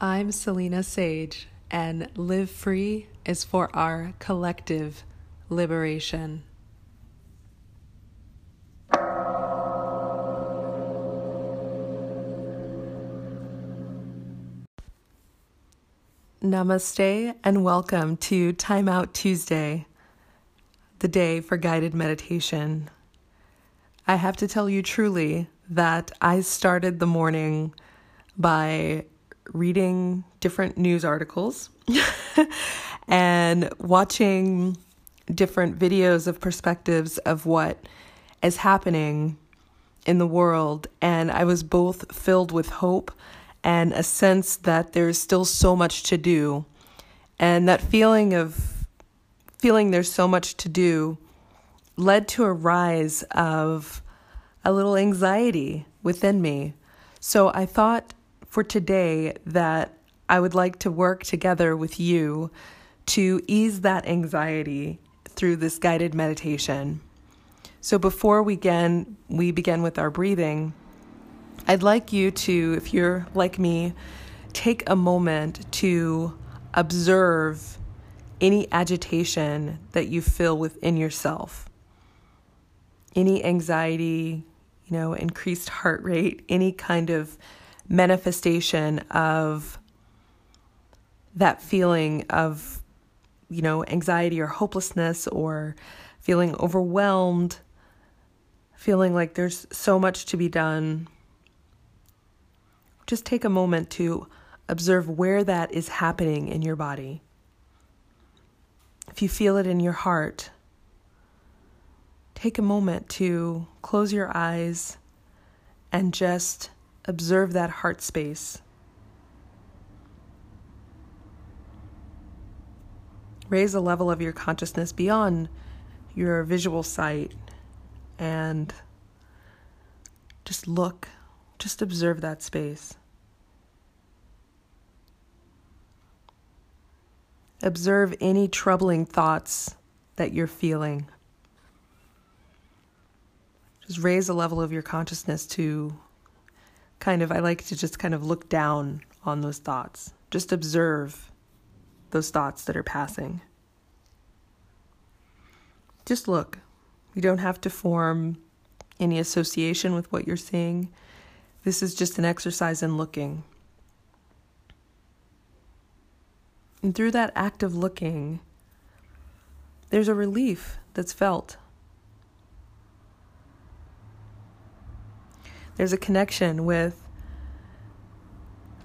I'm Selena Sage, and Live Free is for our collective liberation. Namaste, and welcome to Time Out Tuesday, the day for guided meditation. I have to tell you truly that I started the morning by reading different news articles and watching different videos of perspectives of what is happening in the world. And I was both filled with hope and a sense that there's still so much to do. And that feeling of feeling there's so much to do led to a rise of a little anxiety within me. So I thought for today that I would like to work together with you to ease that anxiety through this guided meditation. So before we begin with our breathing, I'd like you to, if you're like me, take a moment to observe any agitation that you feel within yourself. Any anxiety, increased heart rate, any kind of manifestation of that feeling of, anxiety or hopelessness or feeling overwhelmed, feeling like there's so much to be done. Just take a moment to observe where that is happening in your body. If you feel it in your heart, take a moment to close your eyes and just observe that heart space. Raise a level of your consciousness beyond your visual sight and just look. Just observe that space. Observe any troubling thoughts that you're feeling. Just raise a level of your consciousness to I like to just look down on those thoughts. Just observe those thoughts that are passing. Just look. You don't have to form any association with what you're seeing. This is just an exercise in looking. And through that act of looking, there's a relief that's felt. There's a connection with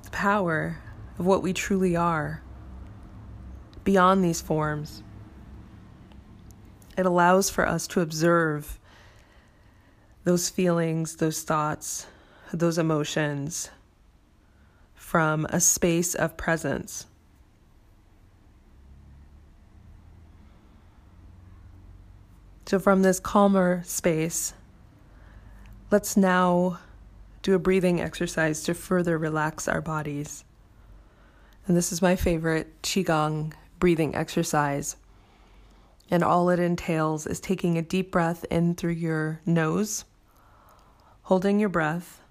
the power of what we truly are beyond these forms. It allows for us to observe those feelings, those thoughts, those emotions from a space of presence. So from this calmer space, let's now do a breathing exercise to further relax our bodies. And this is my favorite Qigong breathing exercise. And all it entails is taking a deep breath in through your nose, holding your breath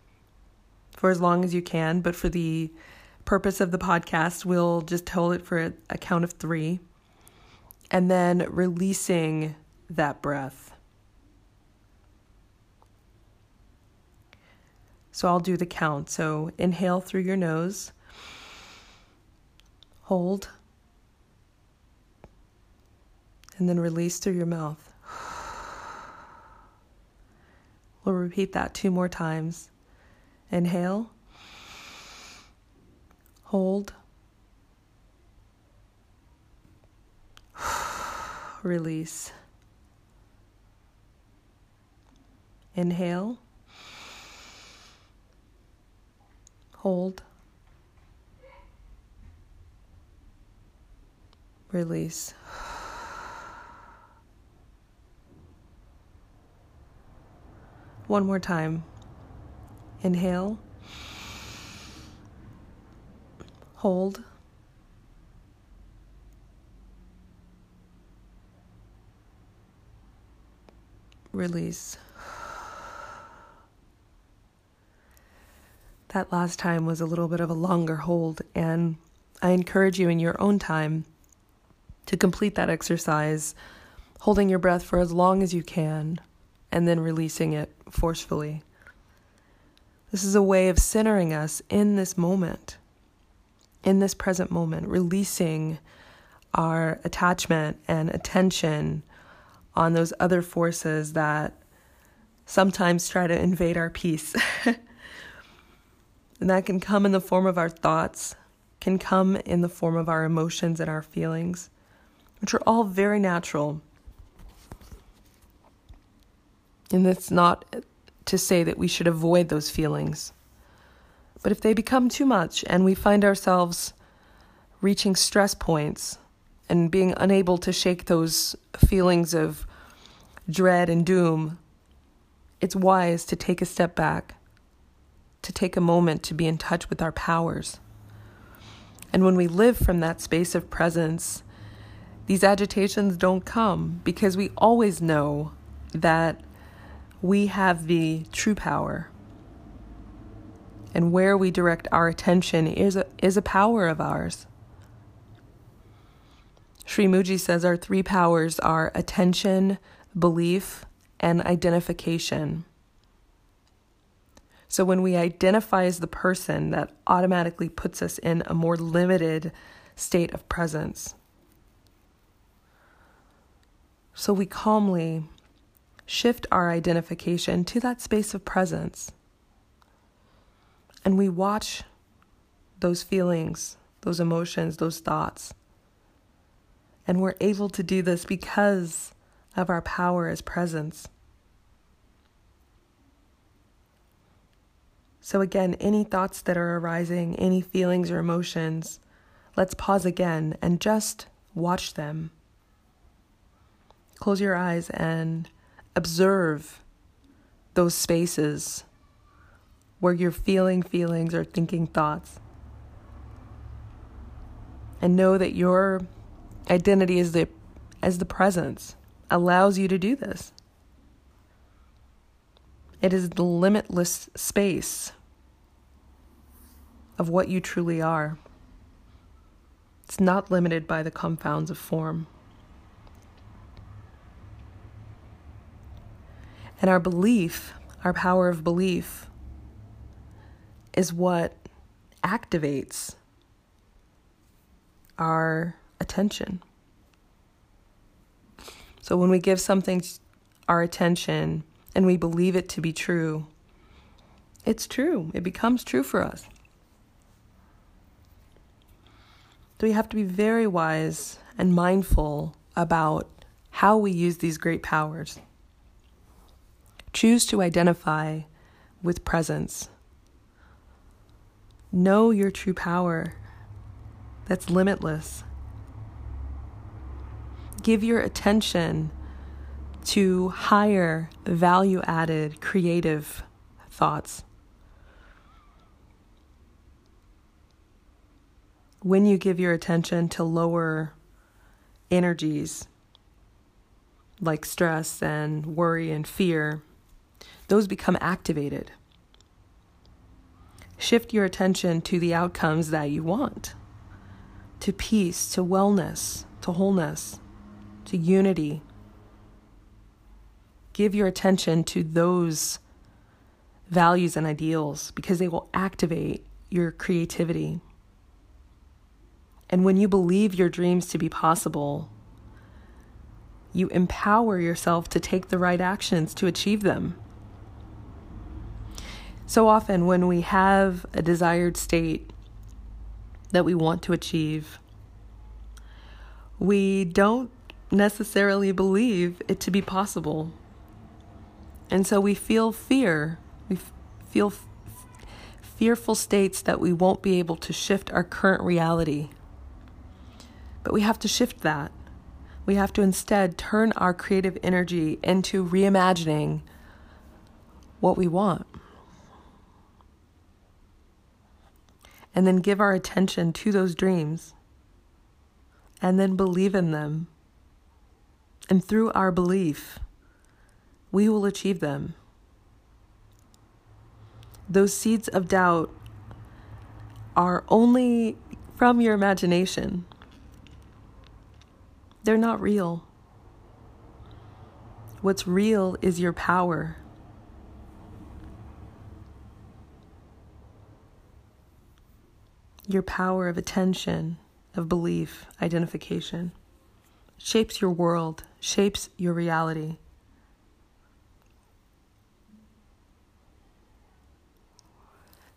for as long as you can, but for the purpose of the podcast, we'll just hold it for a count of 3, and then releasing that breath. So I'll do the count. So inhale through your nose, hold, and then release through your mouth. We'll repeat that 2 more times. Inhale, hold, release. Inhale, hold, release. One more time. Inhale, hold, release. That last time was a little bit of a longer hold, and I encourage you in your own time to complete that exercise, holding your breath for as long as you can, and then releasing it forcefully. This is a way of centering us in this moment, in this present moment, releasing our attachment and attention on those other forces that sometimes try to invade our peace. And that can come in the form of our thoughts, can come in the form of our emotions and our feelings, which are all very natural. And it's not to say that we should avoid those feelings. But if they become too much and we find ourselves reaching stress points and being unable to shake those feelings of dread and doom, it's wise to take a step back, to take a moment to be in touch with our powers. And when we live from that space of presence, these agitations don't come, because we always know that we have the true power. And where we direct our attention is a power of ours. Shri Mooji says our three powers are attention, belief, and identification. So when we identify as the person, that automatically puts us in a more limited state of presence. So we calmly shift our identification to that space of presence. And we watch those feelings, those emotions, those thoughts. And we're able to do this because of our power as presence. So again, any thoughts that are arising, any feelings or emotions, let's pause again and just watch them. Close your eyes and observe those spaces where you're feeling feelings or thinking thoughts. And know that your identity as the presence allows you to do this. It is the limitless space of what you truly are. It's not limited by the confounds of form. And our belief, our power of belief, is what activates our attention. So when we give something our attention and we believe it to be true, it's true. It becomes true for us. So we have to be very wise and mindful about how we use these great powers. Choose to identify with presence. Know your true power that's limitless. Give your attention to higher, value-added, creative thoughts. When you give your attention to lower energies like stress and worry and fear, those become activated. Shift your attention to the outcomes that you want, to peace, to wellness, to wholeness, to unity. Give your attention to those values and ideals, because they will activate your creativity. And when you believe your dreams to be possible, you empower yourself to take the right actions to achieve them. So often when we have a desired state that we want to achieve, we don't necessarily believe it to be possible. And so we feel fear. We feel fearful states that we won't be able to shift our current reality. But we have to shift that. We have to instead turn our creative energy into reimagining what we want. And then give our attention to those dreams, and then believe in them. And through our belief, we will achieve them. Those seeds of doubt are only from your imagination. They're not real. What's real is your power. Your power of attention, of belief, identification. Shapes your world, shapes your reality.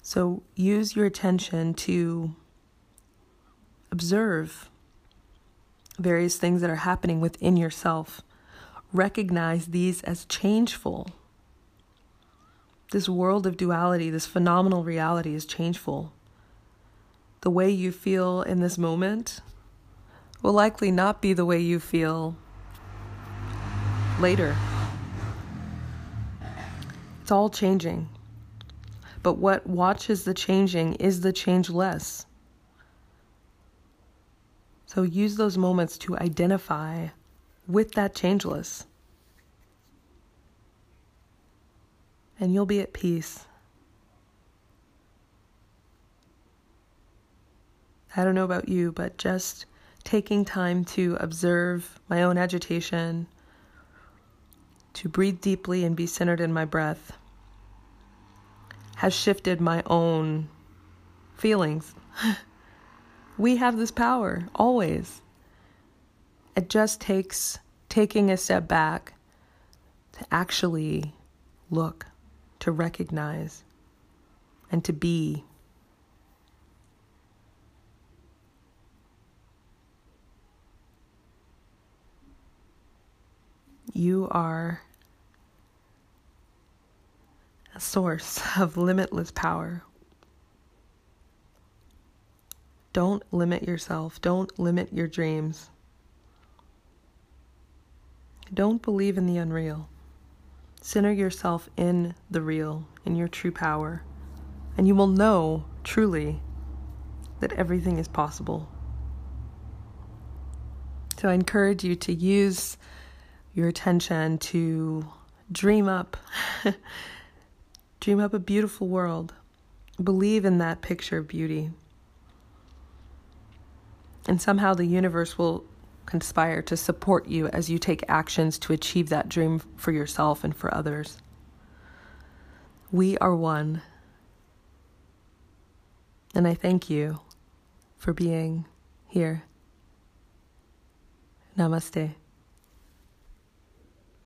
So use your attention to observe various things that are happening within yourself. Recognize these as changeful. This world of duality, this phenomenal reality is changeful. The way you feel in this moment will likely not be the way you feel later. It's all changing. But what watches the changing is the changeless. So use those moments to identify with that changeless. And you'll be at peace. I don't know about you, but just taking time to observe my own agitation, to breathe deeply and be centered in my breath, has shifted my own feelings. We have this power, always. It just takes taking a step back to actually look, to recognize, and to be. You are a source of limitless power. Don't limit yourself. Don't limit your dreams. Don't believe in the unreal. Center yourself in the real, in your true power, and you will know truly that everything is possible. So I encourage you to use your attention to dream up. Dream up a beautiful world. Believe in that picture of beauty. And somehow the universe will conspire to support you as you take actions to achieve that dream for yourself and for others. We are one. And I thank you for being here. Namaste.